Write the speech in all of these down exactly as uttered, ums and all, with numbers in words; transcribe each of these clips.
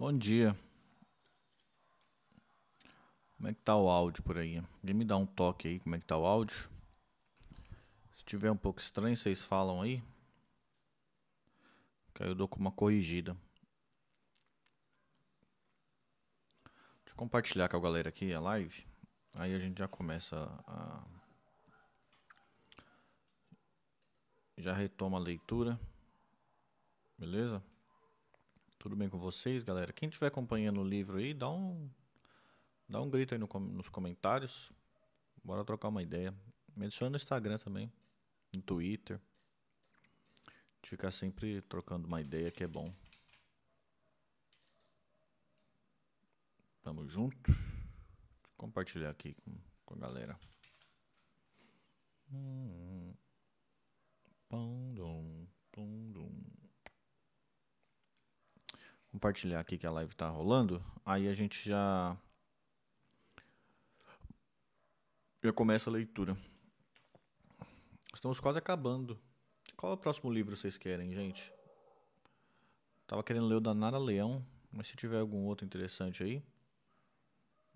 Bom dia. Como é que tá o áudio por aí? Vem me dar um toque aí, como é que tá o áudio? Se tiver um pouco estranho, vocês falam aí. Que aí eu dou com uma corrigida. Deixa eu compartilhar com a galera aqui a live. Aí a gente já começa a... Já retoma a leitura. Beleza? Tudo bem com vocês, galera? Quem estiver acompanhando o livro aí, dá um, dá um grito aí no, nos comentários. Bora trocar uma ideia. Me adiciona no Instagram também, no Twitter. De ficar sempre trocando uma ideia que é bom. Tamo junto. Vou compartilhar aqui com, com a galera. Hum, pum, dum, pum, dum. Compartilhar aqui que a live tá rolando, aí a gente já já começa a leitura. Estamos quase acabando. Qual é o próximo livro vocês querem, gente? Tava querendo ler o da Nara Leão, mas se tiver algum outro interessante aí,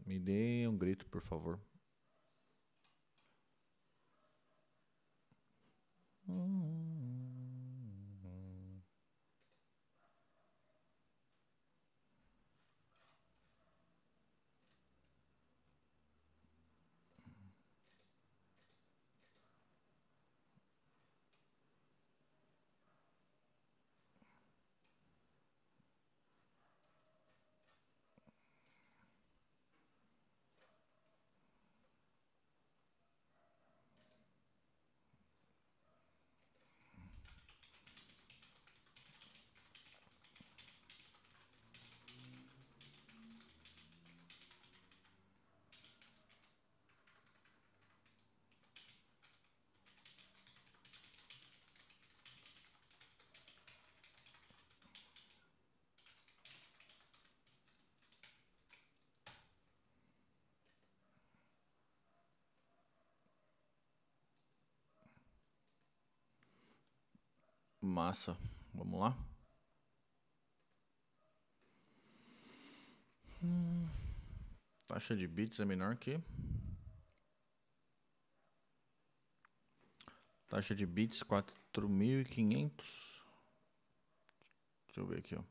me dê um grito, por favor. Hum. Massa, vamos lá. Hum, taxa de bits é menor que taxa de bits quatro mil e quinhentos. Deixa eu ver aqui, ó.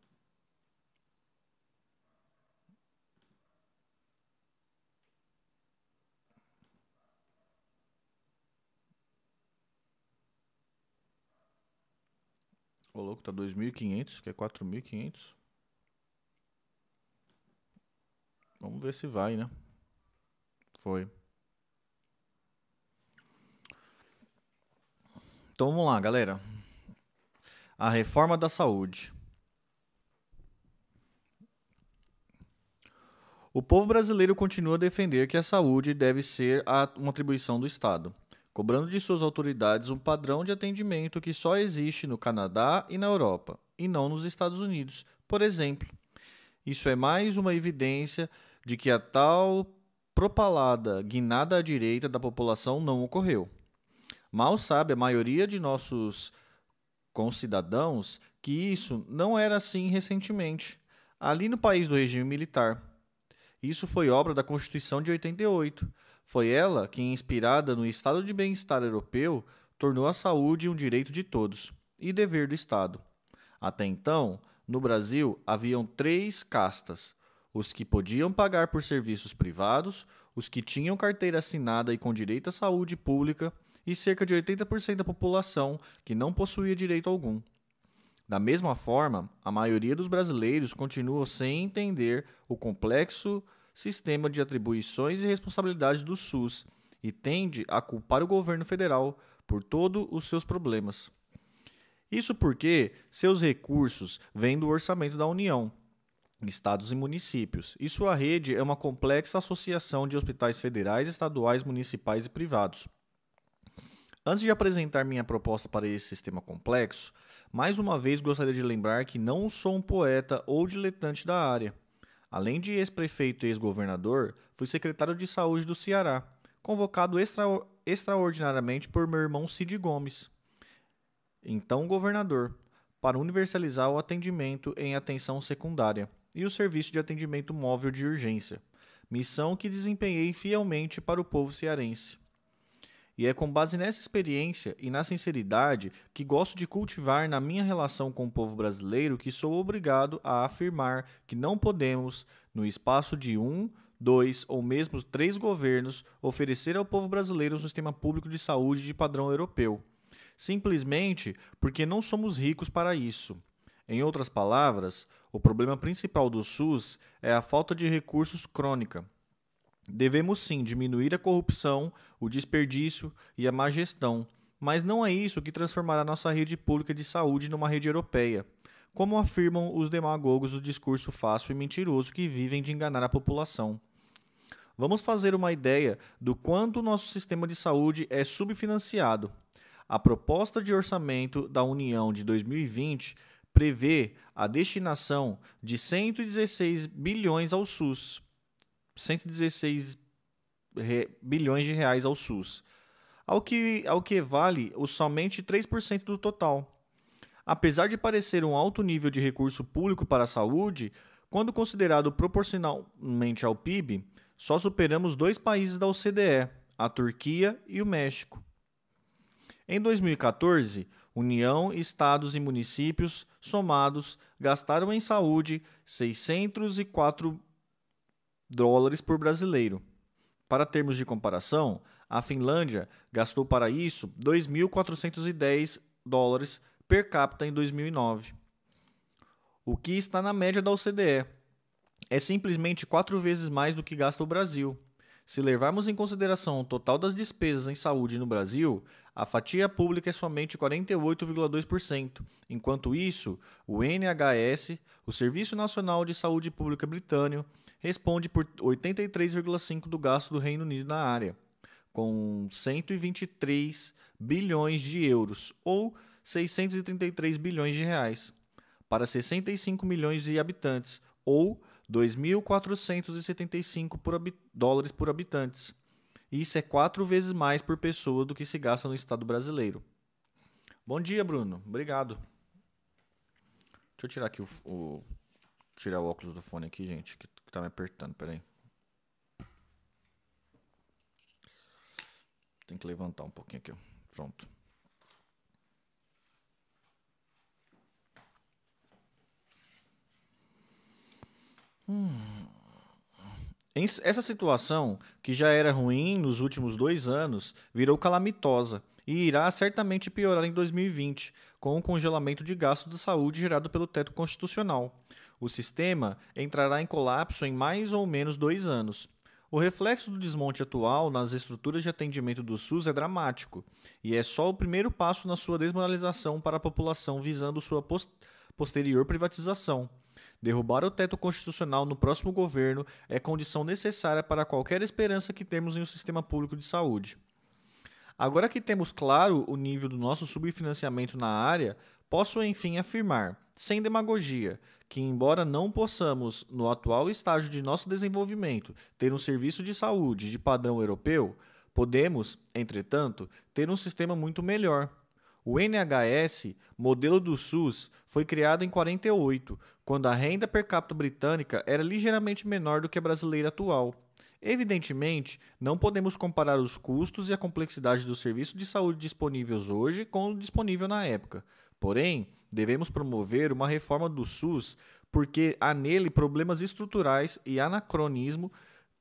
Ô louco, tá dois mil e quinhentos, que é quatro mil e quinhentos. Vamos ver se vai, né? Foi. Então vamos lá, galera. A reforma da saúde. O povo brasileiro continua a defender que a saúde deve ser uma atribuição do Estado, cobrando de suas autoridades um padrão de atendimento que só existe no Canadá e na Europa, e não nos Estados Unidos, por exemplo. Isso é mais uma evidência de que a tal propalada guinada à direita da população não ocorreu. Mal sabe a maioria de nossos concidadãos que isso não era assim recentemente, ali no país do regime militar. Isso foi obra da Constituição de oitenta e oito, Foi ela que, inspirada no estado de bem-estar europeu, tornou a saúde um direito de todos e dever do Estado. Até então, no Brasil, haviam três castas: os que podiam pagar por serviços privados, os que tinham carteira assinada e com direito à saúde pública, e cerca de oitenta por cento da população que não possuía direito algum. Da mesma forma, a maioria dos brasileiros continua sem entender o complexo sistema de atribuições e responsabilidades do SUS e tende a culpar o governo federal por todos os seus problemas. Isso porque seus recursos vêm do orçamento da União, estados e municípios, e sua rede é uma complexa associação de hospitais federais, estaduais, municipais e privados. Antes de apresentar minha proposta para esse sistema complexo, mais uma vez gostaria de lembrar que não sou um poeta ou diletante da área. Além de ex-prefeito e ex-governador, fui secretário de saúde do Ceará, convocado extra, extraordinariamente por meu irmão Cid Gomes, então governador, para universalizar o atendimento em atenção secundária, e o Serviço de Atendimento Móvel de Urgência, missão que desempenhei fielmente para o povo cearense. E é com base nessa experiência e na sinceridade que gosto de cultivar na minha relação com o povo brasileiro que sou obrigado a afirmar que não podemos, no espaço de um, dois ou mesmo três governos, oferecer ao povo brasileiro um sistema público de saúde de padrão europeu, simplesmente porque não somos ricos para isso. Em outras palavras, o problema principal do SUS é a falta de recursos crônica. Devemos sim diminuir a corrupção, o desperdício e a má gestão, mas não é isso que transformará nossa rede pública de saúde numa rede europeia, como afirmam os demagogos do discurso fácil e mentiroso que vivem de enganar a população. Vamos fazer uma ideia do quanto o nosso sistema de saúde é subfinanciado. A proposta de orçamento da União de dois mil e vinte prevê a destinação de cento e dezesseis bilhões ao SUS. cento e dezesseis bilhões de reais ao SUS, ao que, ao que vale o somente três por cento do total. Apesar de parecer um alto nível de recurso público para a saúde, quando considerado proporcionalmente ao P I B, só superamos dois países da O C D E, a Turquia e o México. Em dois mil e quatorze, União, estados e municípios, somados, gastaram em saúde seiscentos e quatro dólares por brasileiro. Para termos de comparação, a Finlândia gastou para isso dois mil quatrocentos e dez dólares per capita em dois mil e nove, o que está na média da O C D E. É simplesmente quatro vezes mais do que gasta o Brasil. Se levarmos em consideração o total das despesas em saúde no Brasil, a fatia pública é somente quarenta e oito vírgula dois por cento. Enquanto isso, o N H S, o Serviço Nacional de Saúde Pública Britânico, responde por oitenta e três vírgula cinco por cento do gasto do Reino Unido na área, com cento e vinte e três bilhões de euros, ou seiscentos e trinta e três bilhões de reais, para sessenta e cinco milhões de habitantes, ou dois mil quatrocentos e setenta e cinco dólares por habitantes. Isso é quatro vezes mais por pessoa do que se gasta no Estado brasileiro. Bom dia, Bruno. Obrigado. Deixa eu tirar aqui o... o tirar o óculos do fone aqui, gente, que tá me apertando, peraí. Tem que levantar um pouquinho aqui, ó. Pronto. Hum. Essa situação, que já era ruim nos últimos dois anos, virou calamitosa e irá certamente piorar em dois mil e vinte, com o congelamento de gastos de saúde gerado pelo teto constitucional. O sistema entrará em colapso em mais ou menos dois anos. O reflexo do desmonte atual nas estruturas de atendimento do SUS é dramático, e é só o primeiro passo na sua desmoralização para a população visando sua posterior privatização. Derrubar o teto constitucional no próximo governo é condição necessária para qualquer esperança que temos em um sistema público de saúde. Agora que temos claro o nível do nosso subfinanciamento na área, posso enfim afirmar, sem demagogia, que embora não possamos, no atual estágio de nosso desenvolvimento, ter um serviço de saúde de padrão europeu, podemos, entretanto, ter um sistema muito melhor. O N H S, modelo do SUS, foi criado em quarenta e oito, quando a renda per capita britânica era ligeiramente menor do que a brasileira atual. Evidentemente, não podemos comparar os custos e a complexidade do serviço de saúde disponíveis hoje com o disponível na época. Porém, devemos promover uma reforma do SUS porque há nele problemas estruturais e anacronismo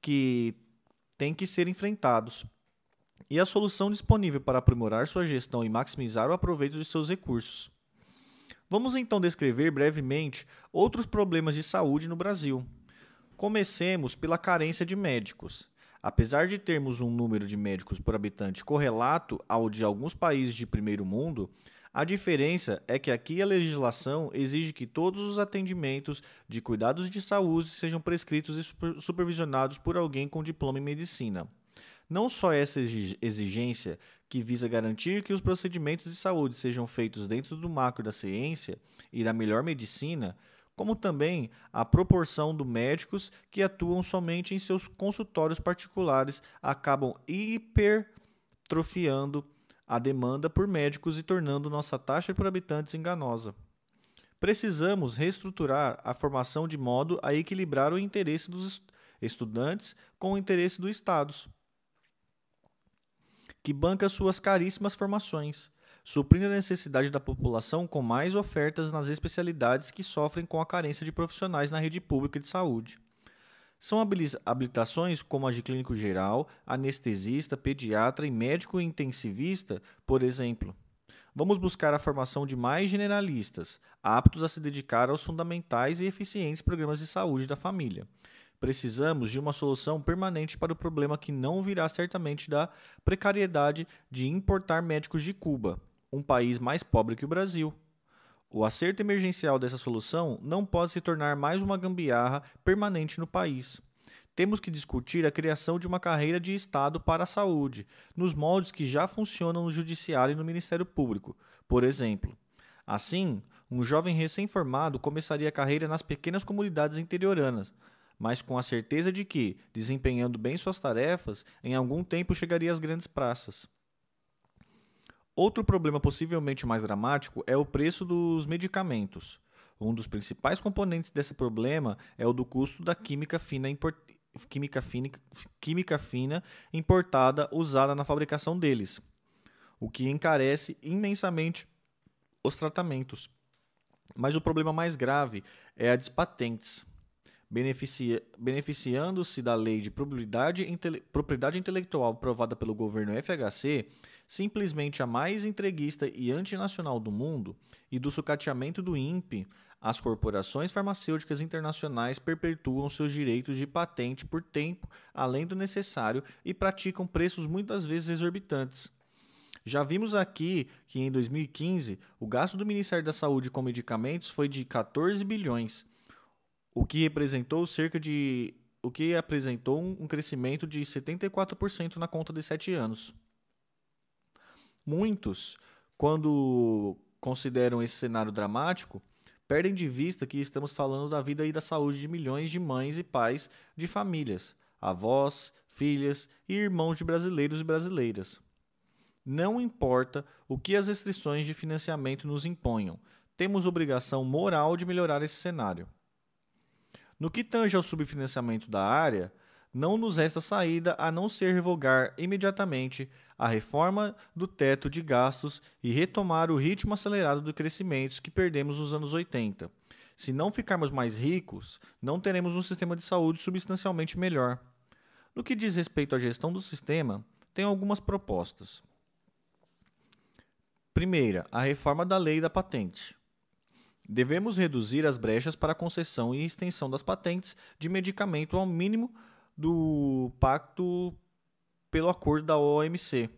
que têm que ser enfrentados. E a solução disponível para aprimorar sua gestão e maximizar o aproveito de seus recursos. Vamos então descrever brevemente outros problemas de saúde no Brasil. Comecemos pela carência de médicos. Apesar de termos um número de médicos por habitante correlato ao de alguns países de primeiro mundo, a diferença é que aqui a legislação exige que todos os atendimentos de cuidados de saúde sejam prescritos e supervisionados por alguém com diploma em medicina. Não só essa exigência, que visa garantir que os procedimentos de saúde sejam feitos dentro do macro da ciência e da melhor medicina, como também a proporção de médicos que atuam somente em seus consultórios particulares acabam hipertrofiando a demanda por médicos e tornando nossa taxa por habitantes enganosa. Precisamos reestruturar a formação de modo a equilibrar o interesse dos estudantes com o interesse dos estados, que banca suas caríssimas formações, suprindo a necessidade da população com mais ofertas nas especialidades que sofrem com a carência de profissionais na rede pública de saúde. São habilitações como a de clínico geral, anestesista, pediatra e médico intensivista, por exemplo. Vamos buscar a formação de mais generalistas, aptos a se dedicar aos fundamentais e eficientes programas de saúde da família. Precisamos de uma solução permanente para o problema que não virá certamente da precariedade de importar médicos de Cuba, um país mais pobre que o Brasil. O acerto emergencial dessa solução não pode se tornar mais uma gambiarra permanente no país. Temos que discutir a criação de uma carreira de Estado para a saúde, nos moldes que já funcionam no Judiciário e no Ministério Público, por exemplo. Assim, um jovem recém-formado começaria a carreira nas pequenas comunidades interioranas, mas com a certeza de que, desempenhando bem suas tarefas, em algum tempo chegaria às grandes praças. Outro problema possivelmente mais dramático é o preço dos medicamentos. Um dos principais componentes desse problema é o do custo da química fina importada. Química fina, química fina importada usada na fabricação deles, o que encarece imensamente os tratamentos. Mas o problema mais grave é a das patentes, beneficia, beneficiando-se da lei de propriedade, intele, propriedade intelectual aprovada pelo governo F H C, simplesmente a mais entreguista e antinacional do mundo, e do sucateamento do I N P E, as corporações farmacêuticas internacionais perpetuam seus direitos de patente por tempo, além do necessário, e praticam preços muitas vezes exorbitantes. Já vimos aqui que, em dois mil e quinze, o gasto do Ministério da Saúde com medicamentos foi de quatorze bilhões, o que representou cerca de, o que apresentou um crescimento de setenta e quatro por cento na conta de sete anos. Muitos, quando consideram esse cenário dramático, perdem de vista que estamos falando da vida e da saúde de milhões de mães e pais de famílias, avós, filhas e irmãos de brasileiros e brasileiras. Não importa o que as restrições de financiamento nos imponham, temos obrigação moral de melhorar esse cenário. No que tange ao subfinanciamento da área, não nos resta saída a não ser revogar imediatamente a reforma do teto de gastos e retomar o ritmo acelerado do crescimento que perdemos nos anos oitenta. Se não ficarmos mais ricos, não teremos um sistema de saúde substancialmente melhor. No que diz respeito à gestão do sistema, tem algumas propostas. Primeira, a reforma da lei da patente. Devemos reduzir as brechas para a concessão e extensão das patentes de medicamento ao mínimo do pacto pelo acordo da O M C,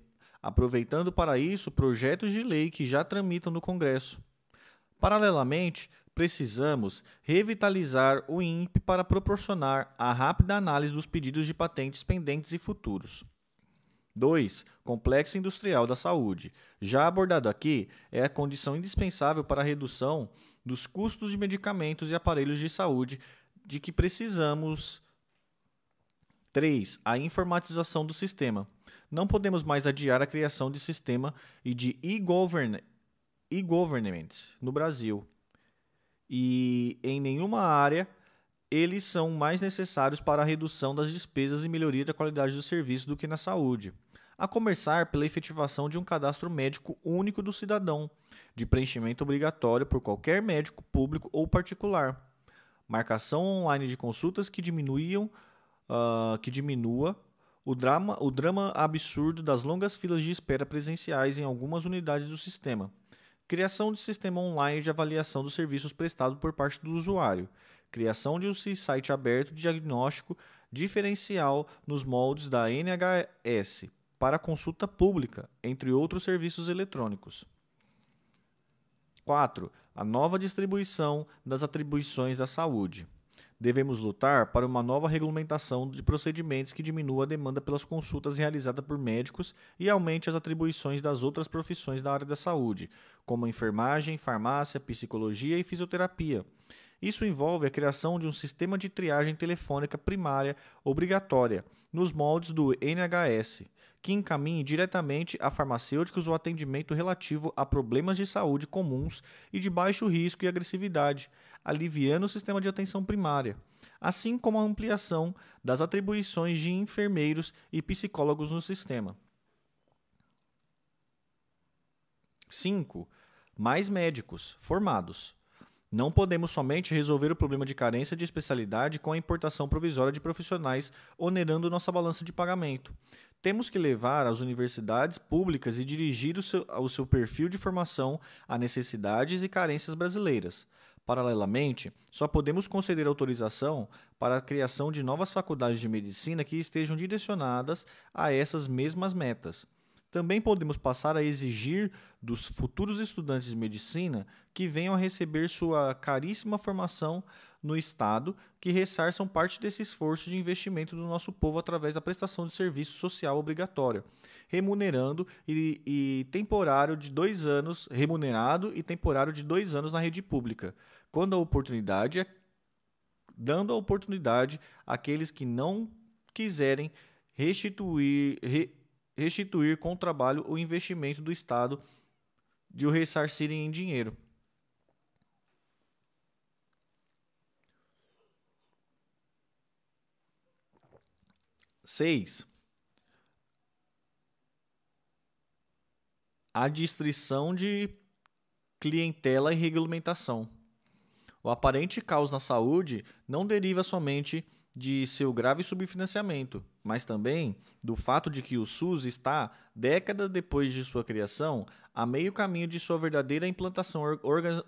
aproveitando para isso projetos de lei que já tramitam no Congresso. Paralelamente, precisamos revitalizar o I N P E para proporcionar a rápida análise dos pedidos de patentes pendentes e futuros. dois. Complexo industrial da saúde. Já abordado aqui, é a condição indispensável para a redução dos custos de medicamentos e aparelhos de saúde de que precisamos. três. A informatização do sistema. Não podemos mais adiar a criação de sistema e de e-government no Brasil. E em nenhuma área eles são mais necessários para a redução das despesas e melhoria da qualidade do serviço do que na saúde. A começar pela efetivação de um cadastro médico único do cidadão, de preenchimento obrigatório por qualquer médico público ou particular. Marcação online de consultas que diminuíam Uh, que diminua o drama, o drama absurdo das longas filas de espera presenciais em algumas unidades do sistema. Criação de sistema online de avaliação dos serviços prestados por parte do usuário. Criação de um site aberto de diagnóstico diferencial nos moldes da N H S para consulta pública, entre outros serviços eletrônicos. quatro. A nova distribuição das atribuições da saúde. Devemos lutar para uma nova regulamentação de procedimentos que diminua a demanda pelas consultas realizadas por médicos e aumente as atribuições das outras profissões da área da saúde, como enfermagem, farmácia, psicologia e fisioterapia. Isso envolve a criação de um sistema de triagem telefônica primária obrigatória, nos moldes do N H S, que encaminhe diretamente a farmacêuticos o atendimento relativo a problemas de saúde comuns e de baixo risco e agressividade, aliviando o sistema de atenção primária, assim como a ampliação das atribuições de enfermeiros e psicólogos no sistema. cinco. Mais médicos formados. Não podemos somente resolver o problema de carência de especialidade com a importação provisória de profissionais, onerando nossa balança de pagamento. Temos que levar às universidades públicas e dirigir o seu, o seu perfil de formação a necessidades e carências brasileiras. Paralelamente, só podemos conceder autorização para a criação de novas faculdades de medicina que estejam direcionadas a essas mesmas metas. Também podemos passar a exigir dos futuros estudantes de medicina que venham a receber sua caríssima formação no Estado, que ressarçam parte desse esforço de investimento do nosso povo através da prestação de serviço social obrigatório, remunerando e, e temporário de dois anos, remunerado e temporário de dois anos na rede pública, quando a oportunidade é, dando a oportunidade àqueles que não quiserem restituir. Re, restituir com o trabalho o investimento do Estado de o ressarcirem em dinheiro. seis. A distribuição de clientela e regulamentação. O aparente caos na saúde não deriva somente de seu grave subfinanciamento, mas também do fato de que o SUS está, décadas depois de sua criação, a meio caminho de sua verdadeira implantação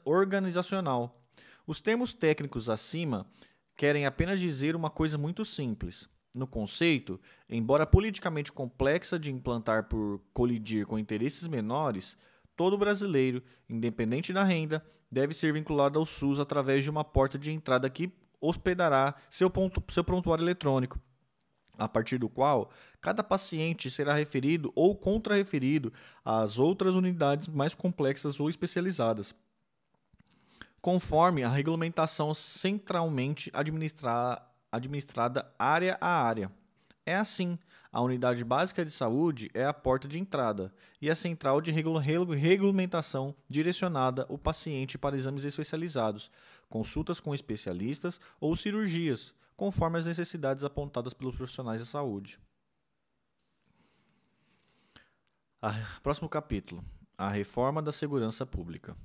organizacional. Os termos técnicos acima querem apenas dizer uma coisa muito simples. No conceito, embora politicamente complexa de implantar por colidir com interesses menores, todo brasileiro, independente da renda, deve ser vinculado ao SUS através de uma porta de entrada que hospedará seu, ponto, seu prontuário eletrônico, a partir do qual cada paciente será referido ou contrarreferido às outras unidades mais complexas ou especializadas, conforme a regulamentação centralmente administra, administrada área a área. É assim, a unidade básica de saúde é a porta de entrada e a central de regula, regula, regulamentação direcionada o paciente para exames especializados, consultas com especialistas ou cirurgias, conforme as necessidades apontadas pelos profissionais da saúde. Ah, próximo capítulo: a reforma da segurança pública.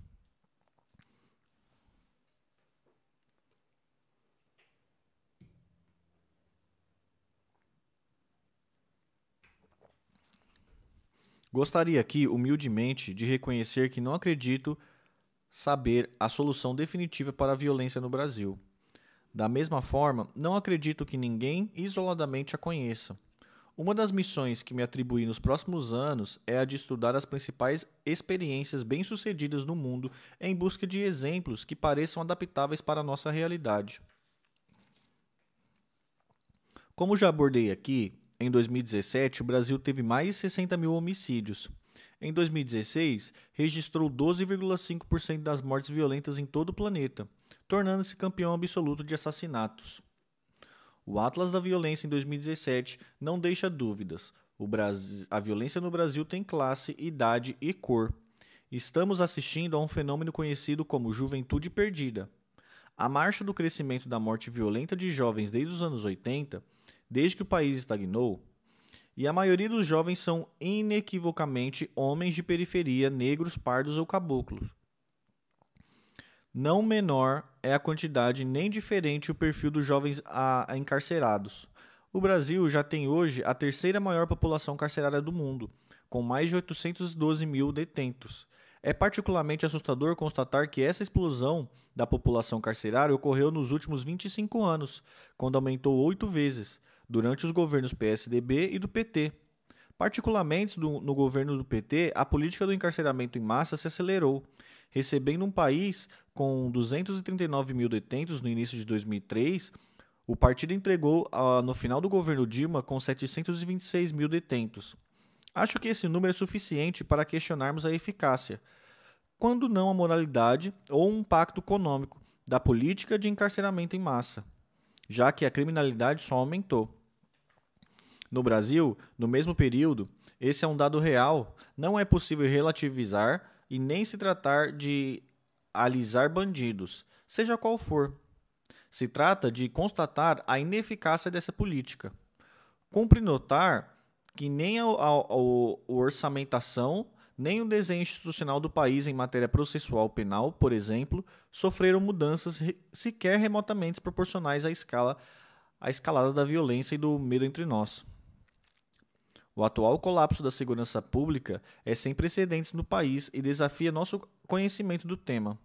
Gostaria aqui, humildemente, de reconhecer que não acredito saber a solução definitiva para a violência no Brasil. Da mesma forma, não acredito que ninguém isoladamente a conheça. Uma das missões que me atribuí nos próximos anos é a de estudar as principais experiências bem-sucedidas no mundo em busca de exemplos que pareçam adaptáveis para a nossa realidade. Como já abordei aqui, em dois mil e dezessete, o Brasil teve mais de sessenta mil homicídios. Em dois mil e dezesseis, registrou doze vírgula cinco por cento das mortes violentas em todo o planeta, tornando-se campeão absoluto de assassinatos. O Atlas da Violência em dois mil e dezessete não deixa dúvidas. O Brasil, a violência no Brasil tem classe, idade e cor. Estamos assistindo a um fenômeno conhecido como juventude perdida. A marcha do crescimento da morte violenta de jovens desde os anos oitenta, desde que o país estagnou, e a maioria dos jovens são inequivocamente homens de periferia, negros, pardos ou caboclos. Não menor é a quantidade nem diferente o perfil dos jovens a, a encarcerados. O Brasil já tem hoje a terceira maior população carcerária do mundo, com mais de oitocentos e doze mil detentos. É particularmente assustador constatar que essa explosão da população carcerária ocorreu nos últimos vinte e cinco anos, quando aumentou oito vezes, durante os governos P S D B e do P T. Particularmente do, no governo do P T, a política do encarceramento em massa se acelerou, recebendo um país com duzentos e trinta e nove mil detentos no início de dois mil e três, o partido entregou, ah, no final do governo Dilma, com setecentos e vinte e seis mil detentos. Acho que esse número é suficiente para questionarmos a eficácia, quando não a moralidade ou um impacto econômico da política de encarceramento em massa, já que a criminalidade só aumentou. No Brasil, no mesmo período, esse é um dado real, não é possível relativizar e nem se tratar de alisar bandidos, seja qual for. Se trata de constatar a ineficácia dessa política. Cumpre notar que nem a, a, a, a orçamentação, nem o desenho institucional do país em matéria processual penal, por exemplo, sofreram mudanças re, sequer remotamente proporcionais à escala, à escalada da violência e do medo entre nós. O atual colapso da segurança pública é sem precedentes no país e desafia nosso conhecimento do tema.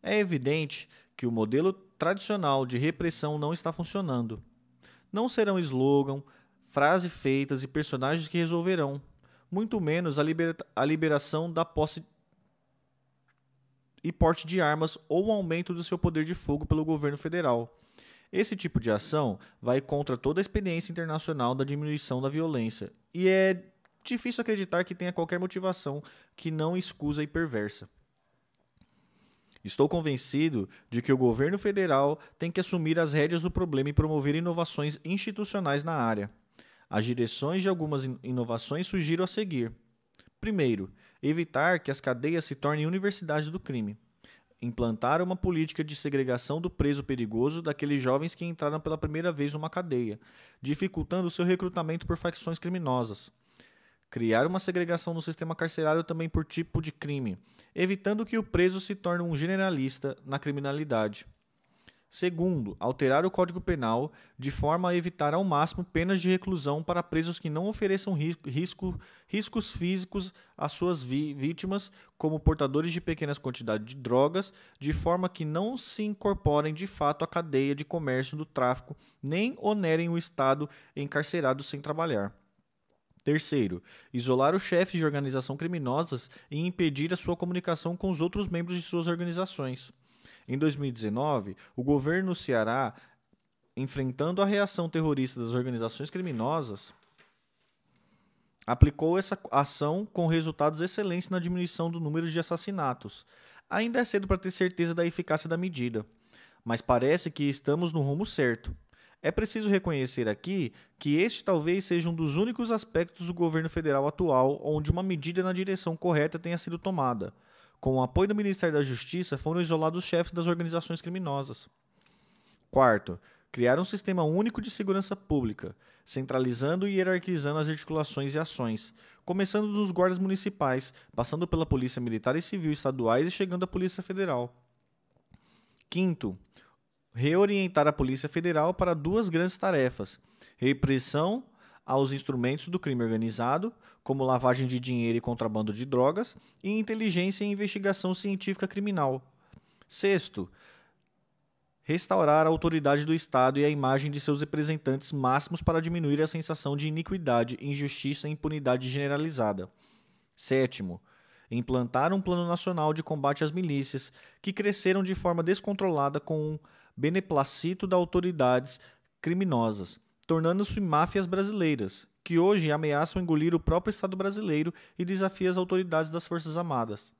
É evidente que o modelo tradicional de repressão não está funcionando. Não serão slogan, frases feitas e personagens que resolverão, muito menos a, liberta- a liberação da posse e porte de armas ou o aumento do seu poder de fogo pelo governo federal. Esse tipo de ação vai contra toda a experiência internacional da diminuição da violência e é difícil acreditar que tenha qualquer motivação que não escusa e perversa. Estou convencido de que o governo federal tem que assumir as rédeas do problema e promover inovações institucionais na área. As direções de algumas inovações sugiro a seguir. Primeiro, evitar que as cadeias se tornem universidades do crime. Implantar uma política de segregação do preso perigoso daqueles jovens que entraram pela primeira vez numa cadeia, dificultando seu recrutamento por facções criminosas. Criar uma segregação no sistema carcerário também por tipo de crime, evitando que o preso se torne um generalista na criminalidade. Segundo, alterar o Código Penal de forma a evitar ao máximo penas de reclusão para presos que não ofereçam risco, riscos físicos às suas vi- vítimas, como portadores de pequenas quantidades de drogas, de forma que não se incorporem de fato à cadeia de comércio do tráfico, nem onerem o Estado encarcerado sem trabalhar. Terceiro, isolar os chefes de organizações criminosas e impedir a sua comunicação com os outros membros de suas organizações. Em dois mil e dezenove, o governo do Ceará, enfrentando a reação terrorista das organizações criminosas, aplicou essa ação com resultados excelentes na diminuição do número de assassinatos. Ainda é cedo para ter certeza da eficácia da medida, mas parece que estamos no rumo certo. É preciso reconhecer aqui que este talvez seja um dos únicos aspectos do governo federal atual onde uma medida na direção correta tenha sido tomada. Com o apoio do Ministério da Justiça, foram isolados os chefes das organizações criminosas. Quarto, criar um sistema único de segurança pública, centralizando e hierarquizando as articulações e ações, começando dos guardas municipais, passando pela Polícia Militar e Civil estaduais e chegando à Polícia Federal. Quinto, reorientar a Polícia Federal para duas grandes tarefas: repressão aos instrumentos do crime organizado, como lavagem de dinheiro e contrabando de drogas, e inteligência e investigação científica criminal. Sexto, restaurar a autoridade do Estado e a imagem de seus representantes máximos para diminuir a sensação de iniquidade, injustiça e impunidade generalizada. Sétimo, implantar um plano nacional de combate às milícias, que cresceram de forma descontrolada com um beneplácito das autoridades criminosas, tornando-se máfias brasileiras, que hoje ameaçam engolir o próprio Estado brasileiro e desafiam as autoridades das Forças Armadas.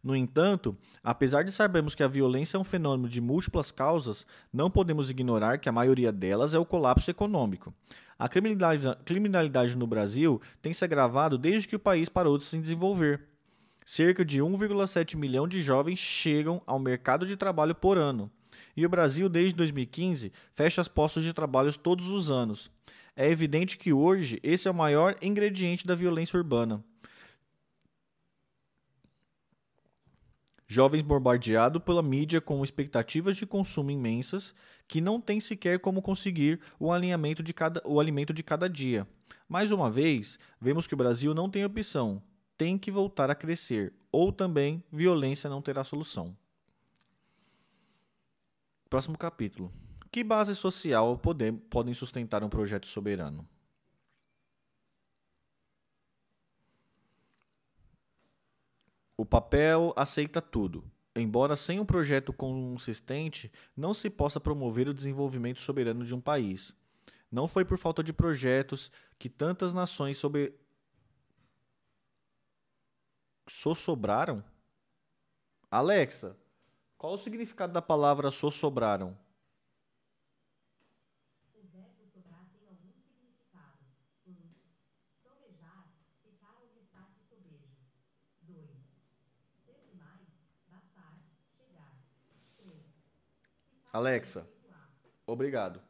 No entanto, apesar de sabermos que a violência é um fenômeno de múltiplas causas, não podemos ignorar que a maioria delas é o colapso econômico. A criminalidade no Brasil tem se agravado desde que o país parou de se desenvolver. Cerca de um vírgula sete milhão de jovens chegam ao mercado de trabalho por ano. E o Brasil, desde dois mil e quinze, fecha as postos de trabalho todos os anos. É evidente que hoje esse é o maior ingrediente da violência urbana. Jovens bombardeados pela mídia com expectativas de consumo imensas, que não têm sequer como conseguir o alimento de cada, o alimento de cada dia. Mais uma vez, vemos que o Brasil não tem opção. Tem que voltar a crescer, ou também violência não terá solução. Próximo capítulo. Que base social pode, podem sustentar um projeto soberano? O papel aceita tudo. embora sem um projeto consistente, não se possa promover o desenvolvimento soberano de um país. Não foi por falta de projetos que tantas nações sobre... Sossobraram? Alexa, qual o significado da palavra sossobraram? O verbo sobrar tem alguns significados. um. Sobejar, ficar ou restar de sobejo. dois. Ser demais, bastar, chegar. três. Alexa, obrigado.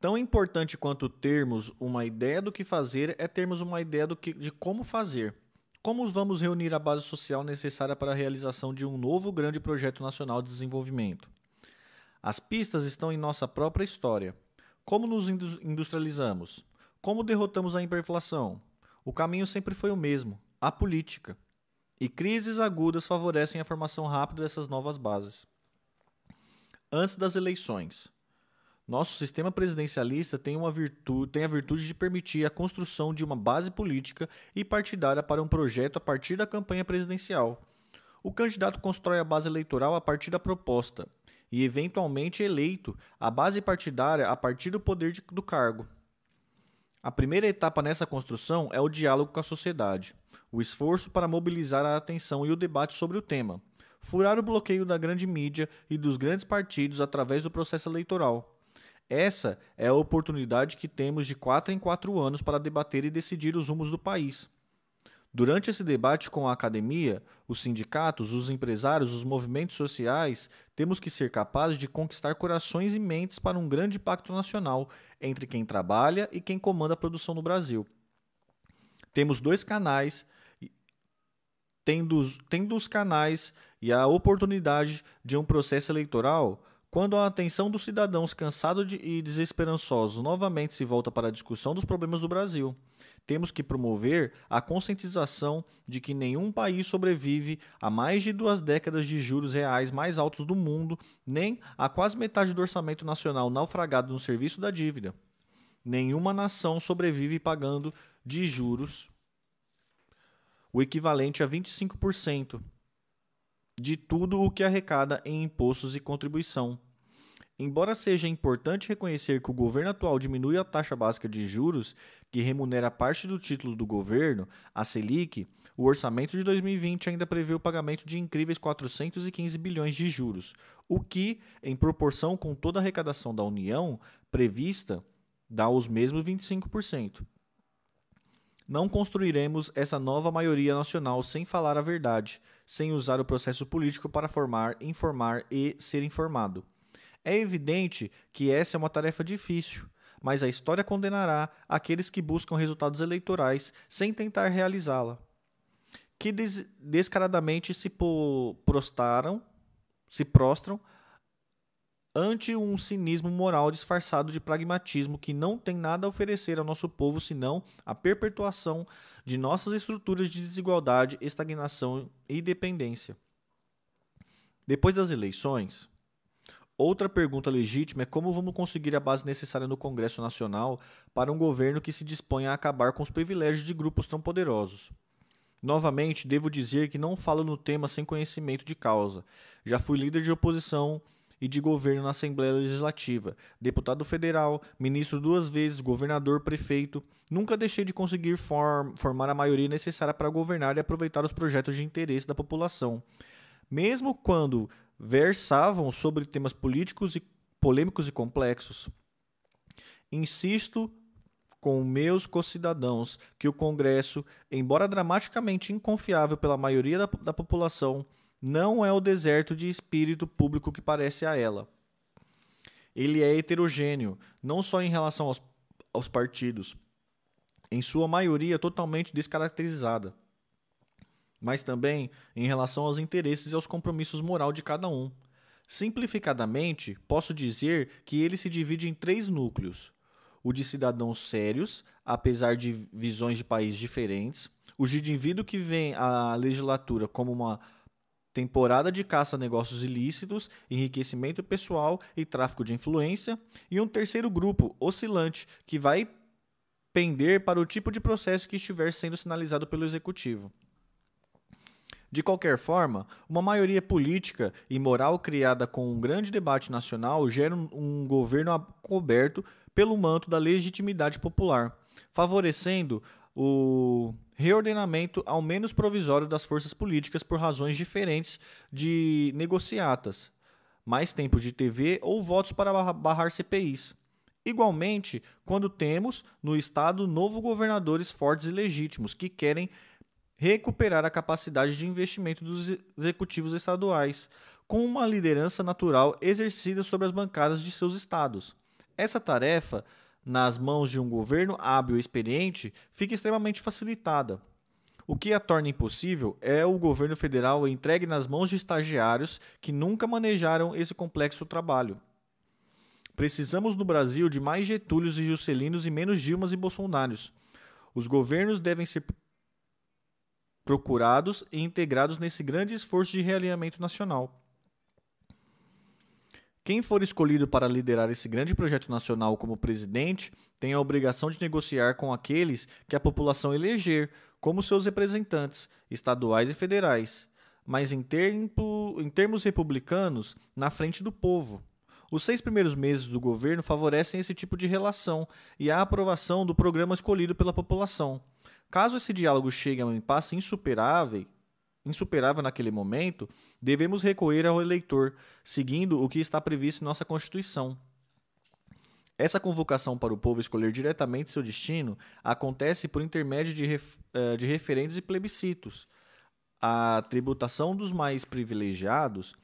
Tão importante quanto termos uma ideia do que fazer é termos uma ideia do que, de como fazer. Como vamos reunir a base social necessária para a realização de um novo grande projeto nacional de desenvolvimento? As pistas estão em nossa própria história. Como nos industrializamos? Como derrotamos a hiperinflação? O caminho sempre foi o mesmo, a política. E crises agudas favorecem a formação rápida dessas novas bases. Antes das eleições. Nosso sistema presidencialista tem, uma virtude, tem a virtude de permitir a construção de uma base política e partidária para um projeto a partir da campanha presidencial. O candidato constrói a base eleitoral a partir da proposta e, eventualmente eleito, a base partidária a partir do poder de, do cargo. A primeira etapa nessa construção é o diálogo com a sociedade, o esforço para mobilizar a atenção e o debate sobre o tema, furar o bloqueio da grande mídia e dos grandes partidos através do processo eleitoral. Essa é a oportunidade que temos de quatro em quatro anos para debater e decidir os rumos do país. Durante esse debate com a academia, os sindicatos, os empresários, os movimentos sociais, temos que ser capazes de conquistar corações e mentes para um grande pacto nacional entre quem trabalha e quem comanda a produção no Brasil. Temos dois canais, tendo os, tendo os canais e a oportunidade de um processo eleitoral. Quando a atenção dos cidadãos cansados de, e desesperançosos novamente se volta para a discussão dos problemas do Brasil, temos que promover a conscientização de que nenhum país sobrevive a mais de duas décadas de juros reais mais altos do mundo, nem a quase metade do orçamento nacional naufragado no serviço da dívida. Nenhuma nação sobrevive pagando de juros o equivalente a vinte e cinco por cento. De tudo o que arrecada em impostos e contribuição. Embora seja importante reconhecer que o governo atual diminui a taxa básica de juros, que remunera parte do título do governo, a Selic, o orçamento de dois mil e vinte ainda prevê o pagamento de incríveis quatrocentos e quinze bilhões de juros, o que, em proporção com toda a arrecadação da União prevista, dá os mesmos vinte e cinco por cento. Não construiremos essa nova maioria nacional sem falar a verdade, sem usar o processo político para formar, informar e ser informado. É evidente que essa é uma tarefa difícil, mas a história condenará aqueles que buscam resultados eleitorais sem tentar realizá-la, que des- descaradamente se po- prostaram, se prostram ante um cinismo moral disfarçado de pragmatismo que não tem nada a oferecer ao nosso povo senão a perpetuação de nossas estruturas de desigualdade, estagnação e dependência. Depois das eleições, outra pergunta legítima é como vamos conseguir a base necessária no Congresso Nacional para um governo que se disponha a acabar com os privilégios de grupos tão poderosos. Novamente, devo dizer que não falo no tema sem conhecimento de causa. Já fui líder de oposição e de governo na Assembleia Legislativa, deputado federal, ministro duas vezes, governador, prefeito. Nunca deixei de conseguir form- formar a maioria necessária para governar e aproveitar os projetos de interesse da população. Mesmo quando versavam sobre temas políticos e polêmicos e complexos. Insisto com meus co-cidadãos que o Congresso, embora dramaticamente inconfiável pela maioria da, da população, não é o deserto de espírito público que parece a ela. Ele é heterogêneo, não só em relação aos, aos partidos, em sua maioria totalmente descaracterizada, mas também em relação aos interesses e aos compromissos moral de cada um. Simplificadamente, posso dizer que ele se divide em três núcleos: o de cidadãos sérios, apesar de visões de país diferentes, o de indivíduo que vê a legislatura como uma temporada de caça a negócios ilícitos, enriquecimento pessoal e tráfico de influência, e um terceiro grupo, oscilante, que vai pender para o tipo de processo que estiver sendo sinalizado pelo Executivo. De qualquer forma, uma maioria política e moral criada com um grande debate nacional gera um governo coberto pelo manto da legitimidade popular, favorecendo o reordenamento ao menos provisório das forças políticas por razões diferentes de negociatas, mais tempos de T V ou votos para barrar C P Is. Igualmente, quando temos no Estado novos governadores fortes e legítimos que querem recuperar a capacidade de investimento dos executivos estaduais, com uma liderança natural exercida sobre as bancadas de seus estados. Essa tarefa, nas mãos de um governo hábil e experiente, fica extremamente facilitada. O que a torna impossível é o governo federal entregue nas mãos de estagiários que nunca manejaram esse complexo trabalho. Precisamos no Brasil de mais Getúlios e Juscelinos e menos Dilmas e Bolsonaros. Os governos devem ser procurados e integrados nesse grande esforço de realinhamento nacional. Quem for escolhido para liderar esse grande projeto nacional como presidente tem a obrigação de negociar com aqueles que a população eleger como seus representantes, estaduais e federais, mas em, tempo, em termos republicanos, na frente do povo. Os seis primeiros meses do governo favorecem esse tipo de relação e a aprovação do programa escolhido pela população. Caso esse diálogo chegue a um impasse insuperável, insuperável naquele momento, devemos recorrer ao eleitor, seguindo o que está previsto em nossa Constituição. Essa convocação para o povo escolher diretamente seu destino acontece por intermédio de, ref, de referendos e plebiscitos. A tributação dos mais privilegiados,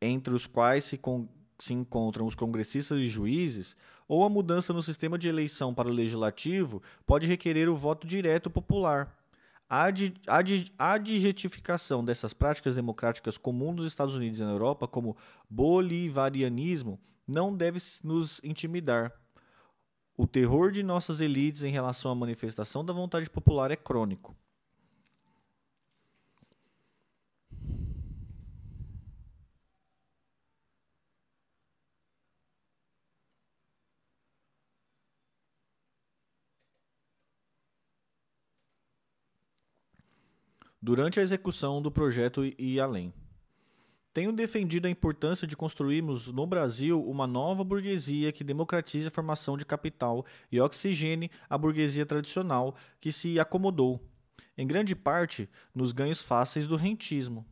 entre os quais se, con, se encontram os congressistas e juízes, ou a mudança no sistema de eleição para o legislativo, pode requerer o voto direto popular. A adjetificação dessas práticas democráticas comuns nos Estados Unidos e na Europa como bolivarianismo não deve nos intimidar. O terror de nossas elites em relação à manifestação da vontade popular é crônico. Durante a execução do projeto e além. Tenho defendido a importância de construirmos no Brasil uma nova burguesia que democratize a formação de capital e oxigene a burguesia tradicional que se acomodou, em grande parte, nos ganhos fáceis do rentismo.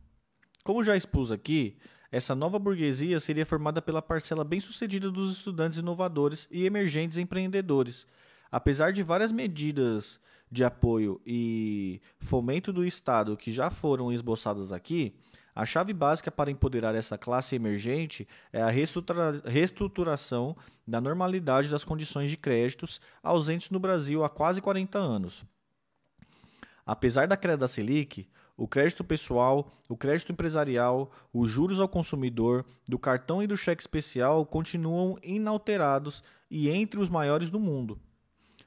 Como já expus aqui, essa nova burguesia seria formada pela parcela bem-sucedida dos estudantes inovadores e emergentes empreendedores. Apesar de várias medidas de apoio e fomento do Estado que já foram esboçadas aqui, a chave básica para empoderar essa classe emergente é a reestrutura- reestruturação da normalidade das condições de créditos ausentes no Brasil há quase quarenta anos. Apesar da queda da Selic, o crédito pessoal, o crédito empresarial, os juros ao consumidor, do cartão e do cheque especial continuam inalterados e entre os maiores do mundo,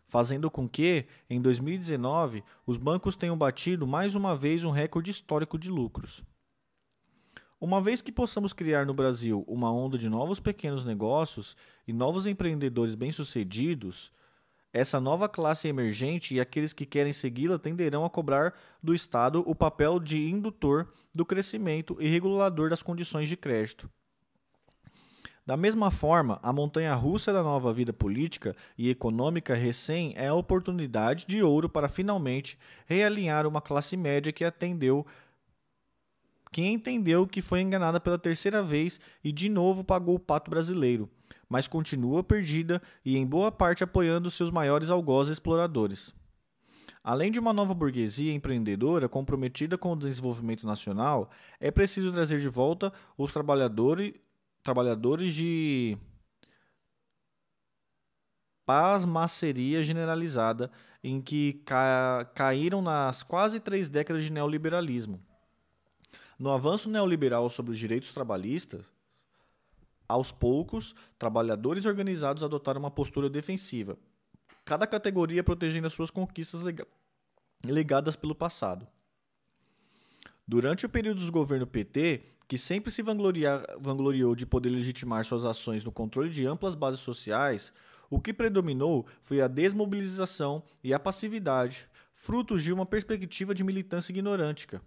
fazendo com que, em dois mil e dezenove, os bancos tenham batido mais uma vez um recorde histórico de lucros. Uma vez que possamos criar no Brasil uma onda de novos pequenos negócios e novos empreendedores bem-sucedidos, essa nova classe emergente e aqueles que querem segui-la tenderão a cobrar do Estado o papel de indutor do crescimento e regulador das condições de crédito. Da mesma forma, a montanha-russa da nova vida política e econômica recém é a oportunidade de ouro para finalmente realinhar uma classe média que atendeu, que entendeu que foi enganada pela terceira vez e de novo pagou o pato brasileiro, mas continua perdida e em boa parte apoiando seus maiores algozes exploradores. Além de uma nova burguesia empreendedora comprometida com o desenvolvimento nacional, é preciso trazer de volta os trabalhadores Trabalhadores de pasmaceria generalizada em que ca- caíram nas quase três décadas de neoliberalismo. No avanço neoliberal sobre os direitos trabalhistas, aos poucos, trabalhadores organizados adotaram uma postura defensiva, cada categoria protegendo as suas conquistas leg- legadas pelo passado. Durante o período do governo P T, que sempre se vangloriou de poder legitimar suas ações no controle de amplas bases sociais, O que predominou foi a desmobilização e a passividade, frutos de uma perspectiva de militância ignorântica.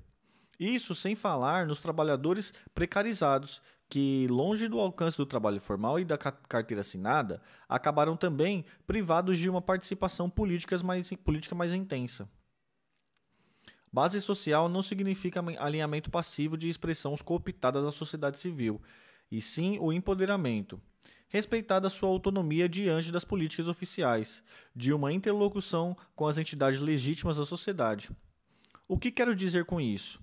Isso sem falar nos trabalhadores precarizados, que, longe do alcance do trabalho formal e da carteira assinada, acabaram também privados de uma participação política mais, política mais intensa. Base social não significa alinhamento passivo de expressões cooptadas da sociedade civil, e sim o empoderamento, respeitada sua autonomia diante das políticas oficiais, de uma interlocução com as entidades legítimas da sociedade. O que quero dizer com isso?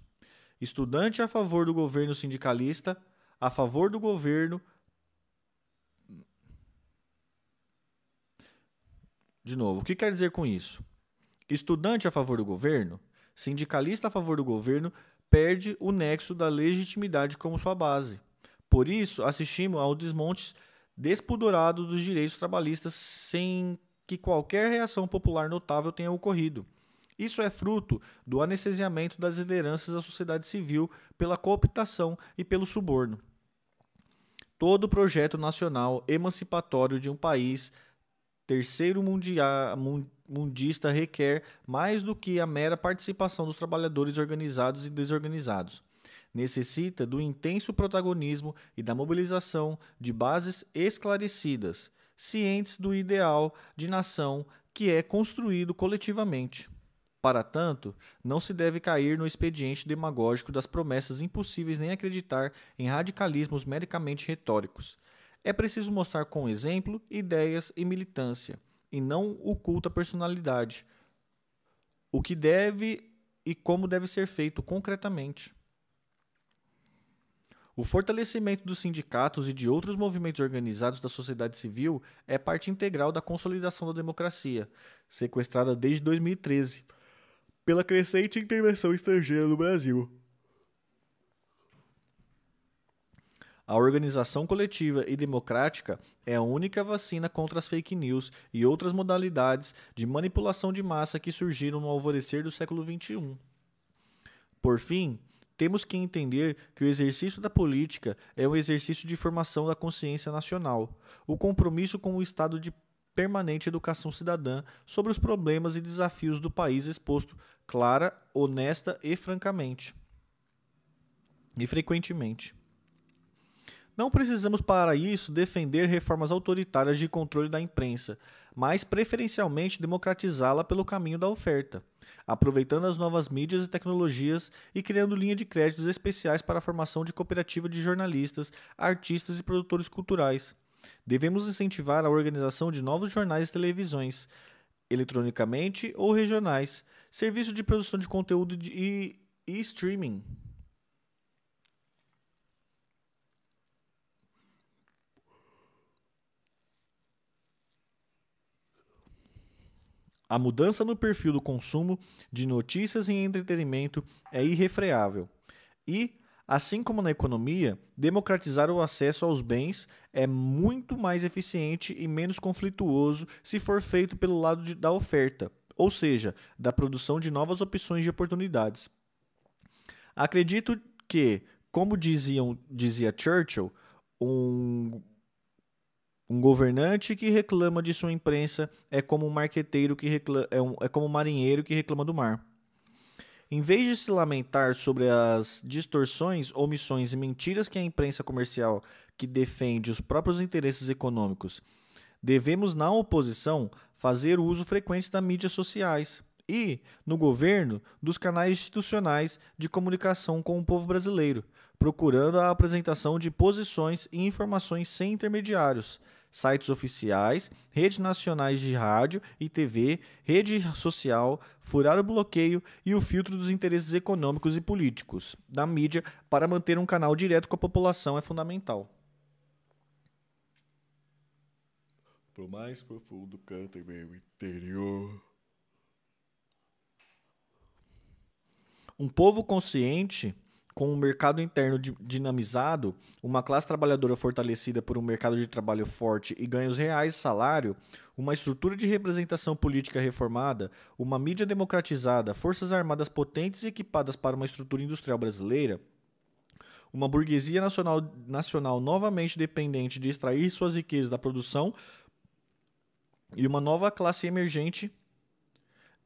Estudante a favor do governo sindicalista, a favor do governo... De novo, o que quer dizer com isso? Estudante a favor do governo, sindicalista a favor do governo, perde o nexo da legitimidade como sua base. Por isso, assistimos ao desmonte despudorado dos direitos trabalhistas sem que qualquer reação popular notável tenha ocorrido. Isso é fruto do anestesiamento das lideranças da sociedade civil pela cooptação e pelo suborno. Todo projeto nacional emancipatório de um país terceiro mundia, mundista requer mais do que a mera participação dos trabalhadores organizados e desorganizados. Necessita do intenso protagonismo e da mobilização de bases esclarecidas, cientes do ideal de nação que é construído coletivamente. Para tanto, não se deve cair no expediente demagógico das promessas impossíveis nem acreditar em radicalismos meramente retóricos. É preciso mostrar com exemplo, ideias e militância, e não o culto à personalidade, o que deve e como deve ser feito concretamente. O fortalecimento dos sindicatos e de outros movimentos organizados da sociedade civil é parte integral da consolidação da democracia, sequestrada desde dois mil e treze. Pela crescente intervenção estrangeira no Brasil. A organização coletiva e democrática é a única vacina contra as fake news e outras modalidades de manipulação de massa que surgiram no alvorecer do século vinte e um. Por fim, temos que entender que o exercício da política é um exercício de formação da consciência nacional, o compromisso com o estado de permanente educação cidadã sobre os problemas e desafios do país exposto clara, honesta e francamente. E frequentemente. Não precisamos para isso defender reformas autoritárias de controle da imprensa, mas preferencialmente democratizá-la pelo caminho da oferta, aproveitando as novas mídias e tecnologias e criando linha de créditos especiais para a formação de cooperativa de jornalistas, artistas e produtores culturais. Devemos incentivar a organização de novos jornais e televisões, eletronicamente ou regionais, serviço de produção de conteúdo e, e streaming. A mudança no perfil do consumo de notícias e entretenimento é irrefreável e, assim como na economia, democratizar o acesso aos bens é muito mais eficiente e menos conflituoso se for feito pelo lado de, da oferta, ou seja, da produção de novas opções de oportunidades. Acredito que, como diziam, dizia Churchill, um, um governante que reclama de sua imprensa é como um marqueteiro que reclama, é, um, é como um marinheiro que reclama do mar. Em vez de se lamentar sobre as distorções, omissões e mentiras que a imprensa comercial que defende os próprios interesses econômicos, devemos, na oposição, fazer uso frequente das mídias sociais e, no governo, dos canais institucionais de comunicação com o povo brasileiro, procurando a apresentação de posições e informações sem intermediários, sites oficiais, redes nacionais de rádio e T V, rede social, furar o bloqueio e o filtro dos interesses econômicos e políticos da mídia para manter um canal direto com a população é fundamental. Por mais profundo canto em meu interior. Um povo consciente, com um mercado interno dinamizado, uma classe trabalhadora fortalecida por um mercado de trabalho forte e ganhos reais salário, uma estrutura de representação política reformada, uma mídia democratizada, forças armadas potentes e equipadas para uma estrutura industrial brasileira, uma burguesia nacional, nacional novamente dependente de extrair suas riquezas da produção e uma nova classe emergente,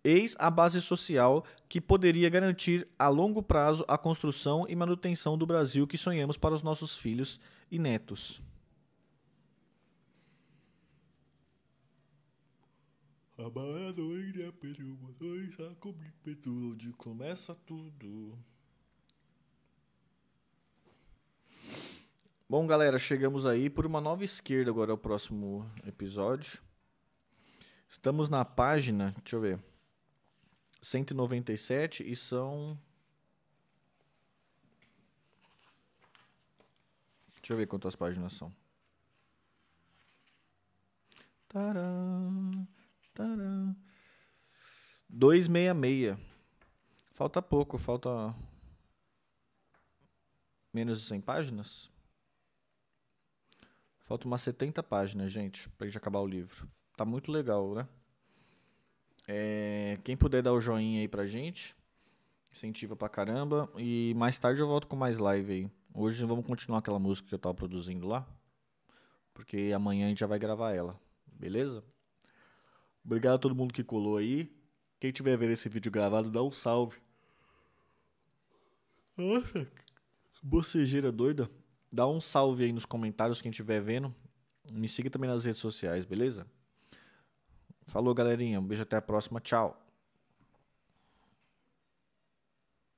eis a base social que poderia garantir a longo prazo a construção e manutenção do Brasil que sonhamos para os nossos filhos e netos. Começa tudo. Bom, galera, chegamos aí por uma nova esquerda agora, é o próximo episódio. Estamos na página, deixa eu ver, cento e noventa e sete e são... Deixa eu ver quantas páginas são. Tcharam, tcharam. duzentos e sessenta e seis. Falta pouco, falta... menos de cem páginas? Falta umas setenta páginas, gente, pra gente acabar o livro. Tá muito legal, né? É, quem puder dar o joinha aí pra gente, incentiva pra caramba. E mais tarde eu volto com mais live aí. Hoje vamos continuar aquela música que eu tava produzindo lá, porque amanhã a gente já vai gravar ela, beleza? Obrigado a todo mundo que colou aí. Quem tiver vendo esse vídeo gravado, dá um salve. Nossa, bocejeira doida. Dá um salve aí nos comentários quem estiver vendo. Me siga também nas redes sociais, beleza? Falou, galerinha. Um beijo, até a próxima. Tchau.